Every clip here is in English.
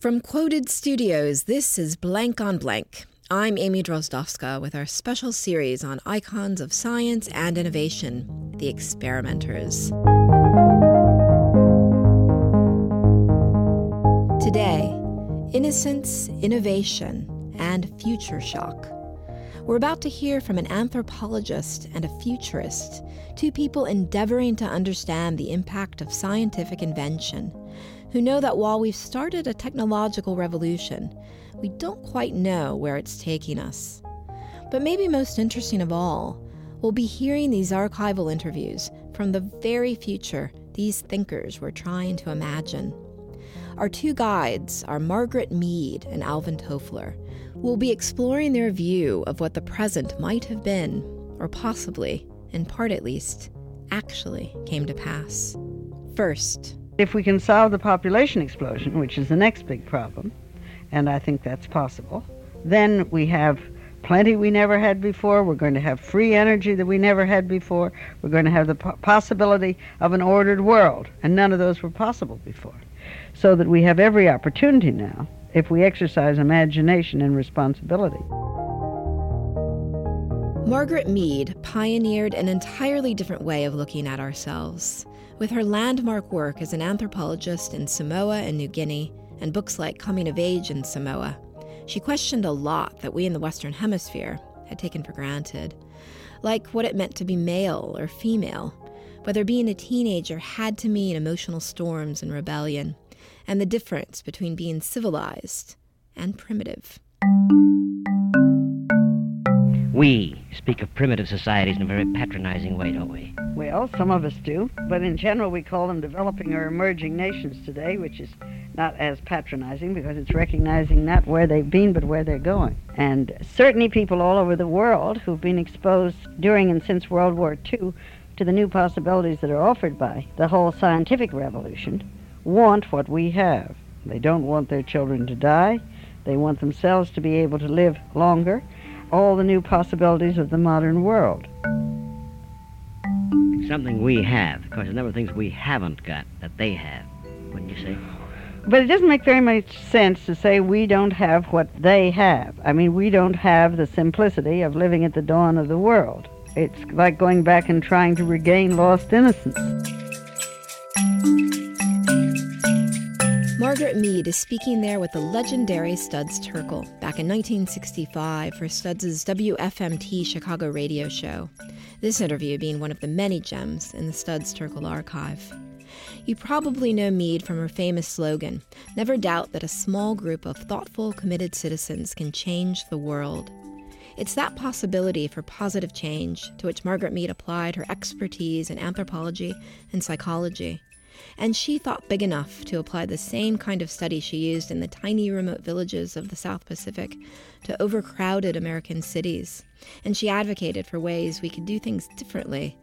From Quoted Studios, this is Blank on Blank. I'm Amy Drozdowska with our special series on icons of science and innovation, The Experimenters. Today, innocence, innovation, and future shock. We're about to hear from an anthropologist and a futurist, two people endeavoring to understand the impact of scientific invention, who know that while we've started a technological revolution, we don't quite know where it's taking us. But maybe most interesting of all, we'll be hearing these archival interviews from the very future these thinkers were trying to imagine. Our two guides are Margaret Mead and Alvin Toffler. We'll be exploring their view of what the present might have been, or possibly, in part at least, actually came to pass. First, if we can solve the population explosion, which is the next big problem, and I think that's possible, then we have plenty we never had before. We're going to have free energy that we never had before. We're going to have the possibility of an ordered world, and none of those were possible before. So that we have every opportunity now if we exercise imagination and responsibility. Margaret Mead pioneered an entirely different way of looking at ourselves. With her landmark work as an anthropologist in Samoa and New Guinea, and books like Coming of Age in Samoa, she questioned a lot that we in the Western Hemisphere had taken for granted, like what it meant to be male or female, whether being a teenager had to mean emotional storms and rebellion, and the difference between being civilized and primitive. We speak of primitive societies in a very patronizing way, don't we? Well, some of us do, but in general we call them developing or emerging nations today, which is not as patronizing because it's recognizing not where they've been but where they're going. And certainly people all over the world who've been exposed during and since World War II to the new possibilities that are offered by the whole scientific revolution want what we have. They don't want their children to die. They want themselves to be able to live longer. All the new possibilities of the modern world. Something we have, because there's never things we haven't got that they have, wouldn't you say? But it doesn't make very much sense to say we don't have what they have. I mean, we don't have the simplicity of living at the dawn of the world. It's like going back and trying to regain lost innocence. Margaret Mead is speaking there with the legendary Studs Terkel back in 1965 for Studs' WFMT Chicago radio show, this interview being one of the many gems in the Studs Terkel archive. You probably know Mead from her famous slogan, "Never doubt that a small group of thoughtful, committed citizens can change the world." It's that possibility for positive change to which Margaret Mead applied her expertise in anthropology and psychology. And she thought big enough to apply the same kind of study she used in the tiny remote villages of the South Pacific to overcrowded American cities. And she advocated for ways we could do things differently,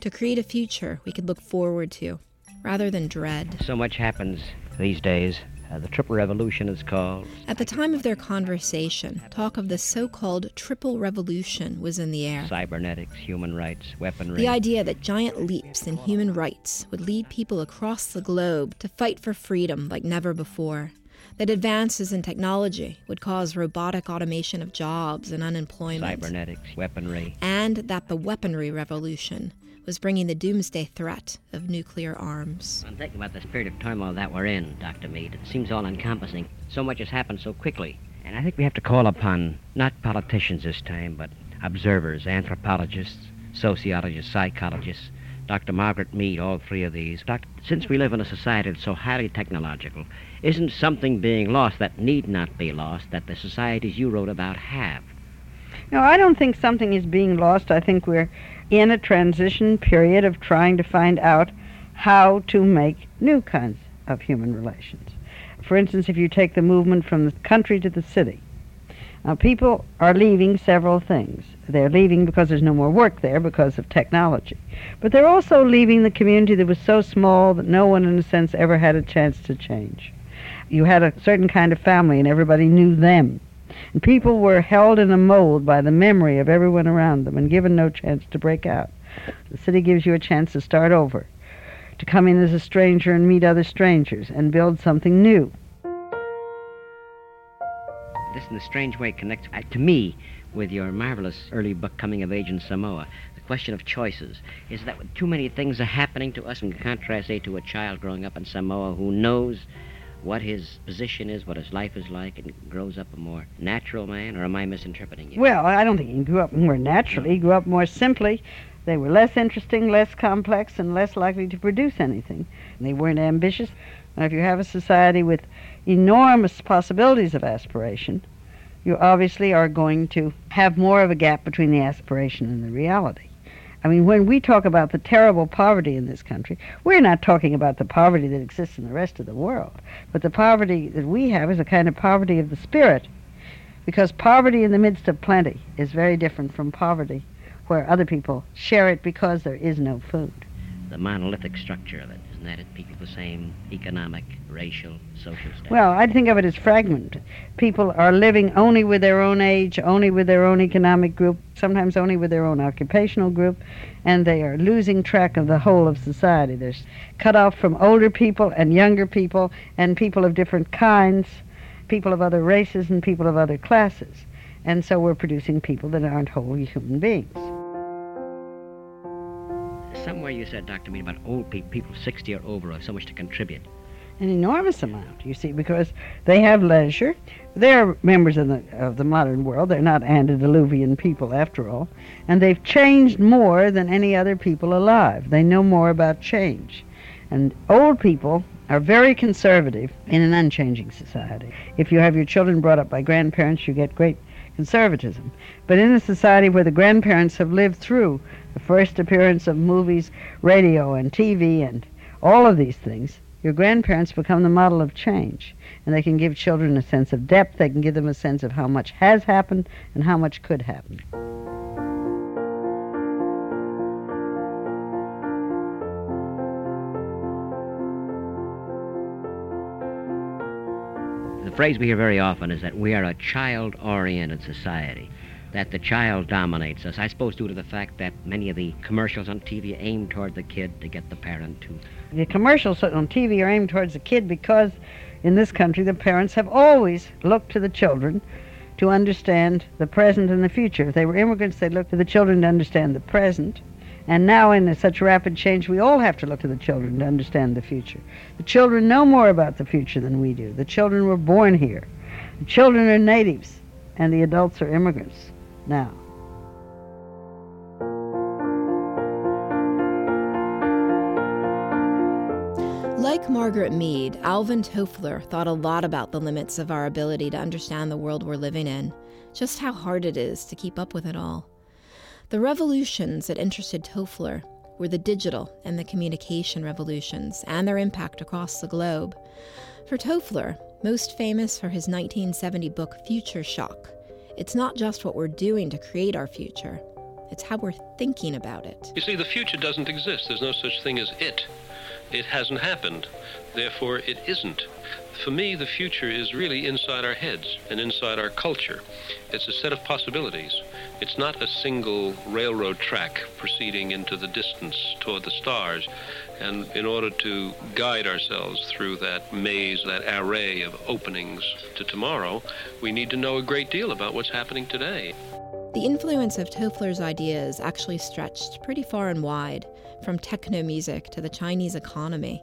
to create a future we could look forward to, rather than dread. So much happens these days. The Triple Revolution is called. At the time of their conversation, talk of the so-called Triple Revolution was in the air. Cybernetics, human rights, weaponry. The idea that giant leaps in human rights would lead people across the globe to fight for freedom like never before. That advances in technology would cause robotic automation of jobs and unemployment. Cybernetics, weaponry. And that the weaponry revolution was bringing the doomsday threat of nuclear arms. I'm thinking about this period of turmoil that we're in, Dr. Mead. It seems all-encompassing. So much has happened so quickly. And I think we have to call upon, not politicians this time, but observers, anthropologists, sociologists, psychologists, Dr. Margaret Mead, all three of these. Since we live in a society that's so highly technological, isn't something being lost that need not be lost that the societies you wrote about have? No, I don't think something is being lost. I think we're in a transition period of trying to find out how to make new kinds of human relations. For instance, if you take the movement from the country to the city, now people are leaving several things. They're leaving because there's no more work there because of technology. But they're also leaving the community that was so small that no one, in a sense, ever had a chance to change. You had a certain kind of family and everybody knew them. And people were held in a mold by the memory of everyone around them and given no chance to break out. The city gives you a chance to start over, to come in as a stranger and meet other strangers and build something new. This, in a strange way, connects, to me, with your marvelous early book, Coming of Age in Samoa. The question of choices is that too many things are happening to us in contrast, say, to a child growing up in Samoa who knows what his position is, what his life is like, and grows up a more natural man, or am I misinterpreting you? Well, I don't think he grew up more naturally. He grew up more simply. They were less interesting, less complex, and less likely to produce anything. They weren't ambitious. Now, if you have a society with enormous possibilities of aspiration, you obviously are going to have more of a gap between the aspiration and the reality. I mean, when we talk about the terrible poverty in this country, we're not talking about the poverty that exists in the rest of the world. But the poverty that we have is a kind of poverty of the spirit, because poverty in the midst of plenty is very different from poverty where other people share it because there is no food. The monolithic structure of it, isn't that it? People the same economic, racial, social status. Well, I'd think of it as fragmented. People are living only with their own age, only with their own economic group, sometimes only with their own occupational group, and they are losing track of the whole of society. They're cut off from older people and younger people and people of different kinds, people of other races and people of other classes. And so we're producing people that aren't whole human beings. Somewhere you said, Dr. Mead, about old people 60 or over have so much to contribute. An enormous amount, you see, because they have leisure. They're members of the modern world. They're not antediluvian people, after all. And they've changed more than any other people alive. They know more about change. And old people are very conservative in an unchanging society. If you have your children brought up by grandparents, you get great conservatism. But in a society where the grandparents have lived through the first appearance of movies, radio, and TV, and all of these things, your grandparents become the model of change. And they can give children a sense of depth. They can give them a sense of how much has happened and how much could happen. The phrase we hear very often is that we are a child-oriented society, that the child dominates us, I suppose due to the fact that many of the commercials on TV aim toward the kid to get the parent to. The commercials on TV are aimed towards the kid because in this country the parents have always looked to the children to understand the present and the future. If they were immigrants, they looked to the children to understand the present. And now in such rapid change, we all have to look to the children to understand the future. The children know more about the future than we do. The children were born here. The children are natives, and the adults are immigrants now. Like Margaret Mead, Alvin Toffler thought a lot about the limits of our ability to understand the world we're living in, just how hard it is to keep up with it all. The revolutions that interested Toffler were the digital and the communication revolutions and their impact across the globe. For Toffler, most famous for his 1970 book Future Shock, it's not just what we're doing to create our future, it's how we're thinking about it. You see, the future doesn't exist. There's no such thing as it. It hasn't happened. Therefore, it isn't. For me, the future is really inside our heads and inside our culture. It's a set of possibilities. It's not a single railroad track proceeding into the distance toward the stars. And in order to guide ourselves through that maze, that array of openings to tomorrow, we need to know a great deal about what's happening today. The influence of Toffler's ideas actually stretched pretty far and wide, from techno music to the Chinese economy.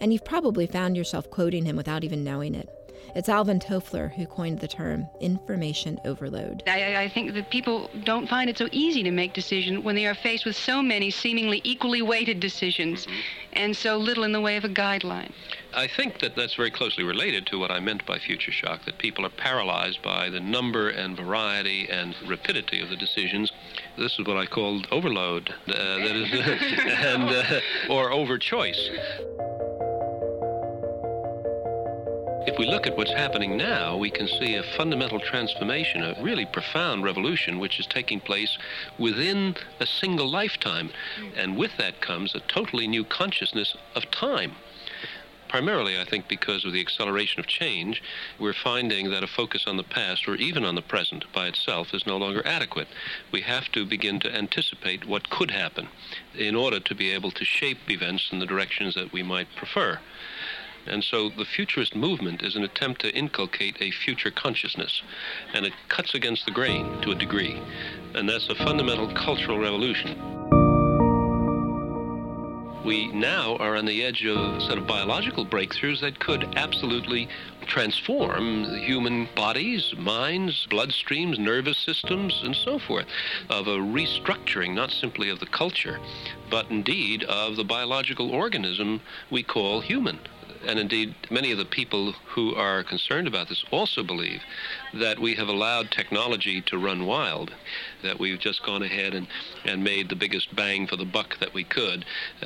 And you've probably found yourself quoting him without even knowing it. It's Alvin Toffler who coined the term information overload. I think that people don't find it so easy to make decisions when they are faced with so many seemingly equally weighted decisions and so little in the way of a guideline. I think that that's very closely related to what I meant by future shock, that people are paralyzed by the number and variety and rapidity of the decisions. This is what I called overload, that is, or over-choice. If we look at what's happening now, we can see a fundamental transformation, a really profound revolution, which is taking place within a single lifetime. And with that comes a totally new consciousness of time. Primarily, I think, because of the acceleration of change, we're finding that a focus on the past or even on the present by itself is no longer adequate. We have to begin to anticipate what could happen in order to be able to shape events in the directions that we might prefer. And so the futurist movement is an attempt to inculcate a future consciousness, and it cuts against the grain to a degree. And that's a fundamental cultural revolution. We now are on the edge of sort of biological breakthroughs that could absolutely transform human bodies, minds, bloodstreams, nervous systems, and so forth, of a restructuring not simply of the culture, but indeed of the biological organism we call human. And indeed, many of the people who are concerned about this also believe that we have allowed technology to run wild, that we've just gone ahead and made the biggest bang for the buck that we could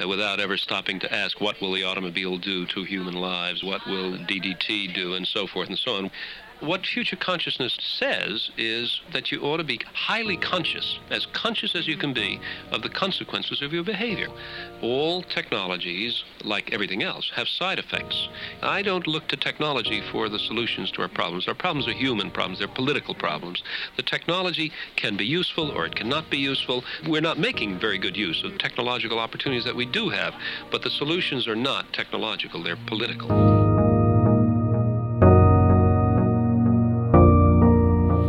without ever stopping to ask, what will the automobile do to human lives? What will DDT do? And so forth and so on. What future consciousness says is that you ought to be highly conscious as you can be, of the consequences of your behavior. All technologies, like everything else, have side effects. I don't look to technology for the solutions to our problems. Our problems are human problems. They're political problems. The technology can be useful or it cannot be useful. We're not making very good use of technological opportunities that we do have, but the solutions are not technological. They're political.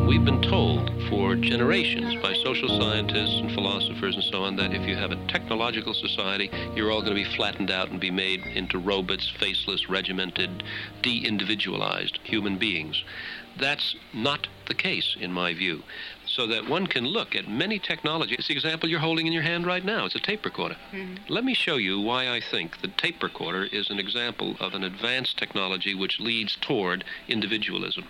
We've been told for generations by social scientists and philosophers and so on that if you have a technological society, you're all going to be flattened out and be made into robots, faceless, regimented, de-individualized human beings. That's not the case, in my view. So that one can look at many technologies. It's the example you're holding in your hand right now. It's a tape recorder. Mm-hmm. Let me show you why I think the tape recorder is an example of an advanced technology which leads toward individualism.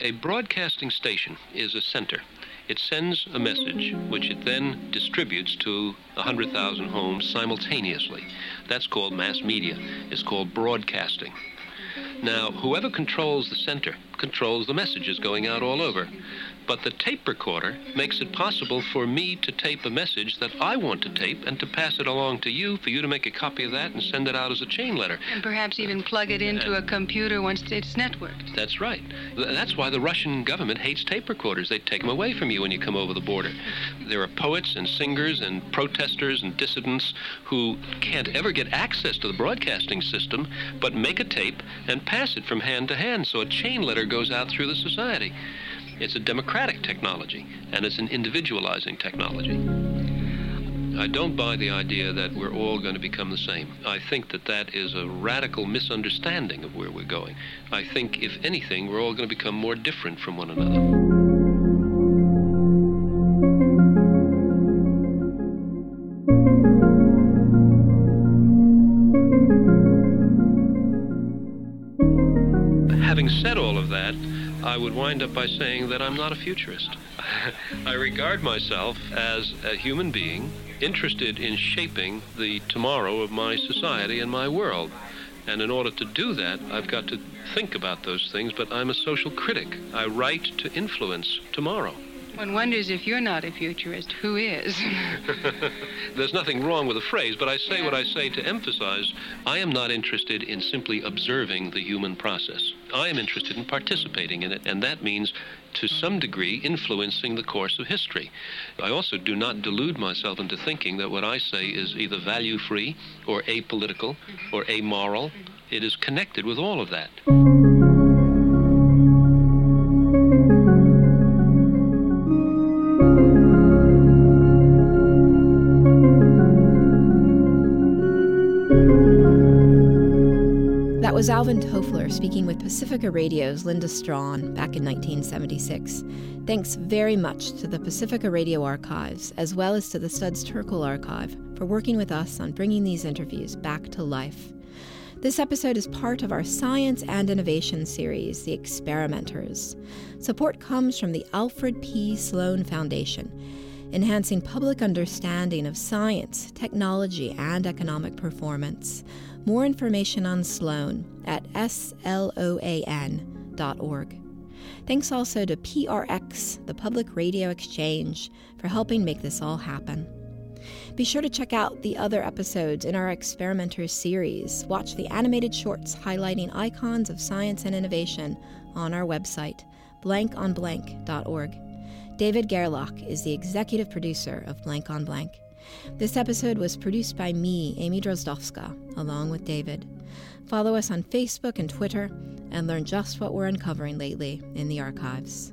A broadcasting station is a center. It sends a message, which it then distributes to 100,000 homes simultaneously. That's called mass media. It's called broadcasting. Now, whoever controls the center controls the messages going out all over. But the tape recorder makes it possible for me to tape a message that I want to tape and to pass it along to you, for you to make a copy of that and send it out as a chain letter. And perhaps even plug it into a computer once it's networked. That's right. That's why the Russian government hates tape recorders. They take them away from you when you come over the border. There are poets and singers and protesters and dissidents who can't ever get access to the broadcasting system, but make a tape and pass it from hand to hand, so a chain letter goes out through the society. It's a democratic technology, and it's an individualizing technology. I don't buy the idea that we're all going to become the same. I think that that is a radical misunderstanding of where we're going. I think, if anything, we're all going to become more different from one another. Having said all of that, I would wind up by saying that I'm not a futurist. I regard myself as a human being interested in shaping the tomorrow of my society and my world. And in order to do that, I've got to think about those things, but I'm a social critic. I write to influence tomorrow. One wonders if you're not a futurist, who is? There's nothing wrong with the phrase, but I say what I say to emphasize I am not interested in simply observing the human process. I am interested in participating in it, and that means to some degree influencing the course of history. I also do not delude myself into thinking that what I say is either value-free or apolitical or amoral. It is connected with all of that. That was Alvin Toffler speaking with Pacifica Radio's Linda Strawn back in 1976. Thanks very much to the Pacifica Radio Archives, as well as to the Studs Terkel Archive, for working with us on bringing these interviews back to life. This episode is part of our science and innovation series, The Experimenters. Support comes from the Alfred P. Sloan Foundation, enhancing public understanding of science, technology, and economic performance. More information on Sloan at sloan.org. Thanks also to PRX, the Public Radio Exchange, for helping make this all happen. Be sure to check out the other episodes in our Experimenters series. Watch the animated shorts highlighting icons of science and innovation on our website, blankonblank.org. David Gerlach is the executive producer of Blank on Blank. This episode was produced by me, Amy Drozdowska, along with David. Follow us on Facebook and Twitter, and learn just what we're uncovering lately in the archives.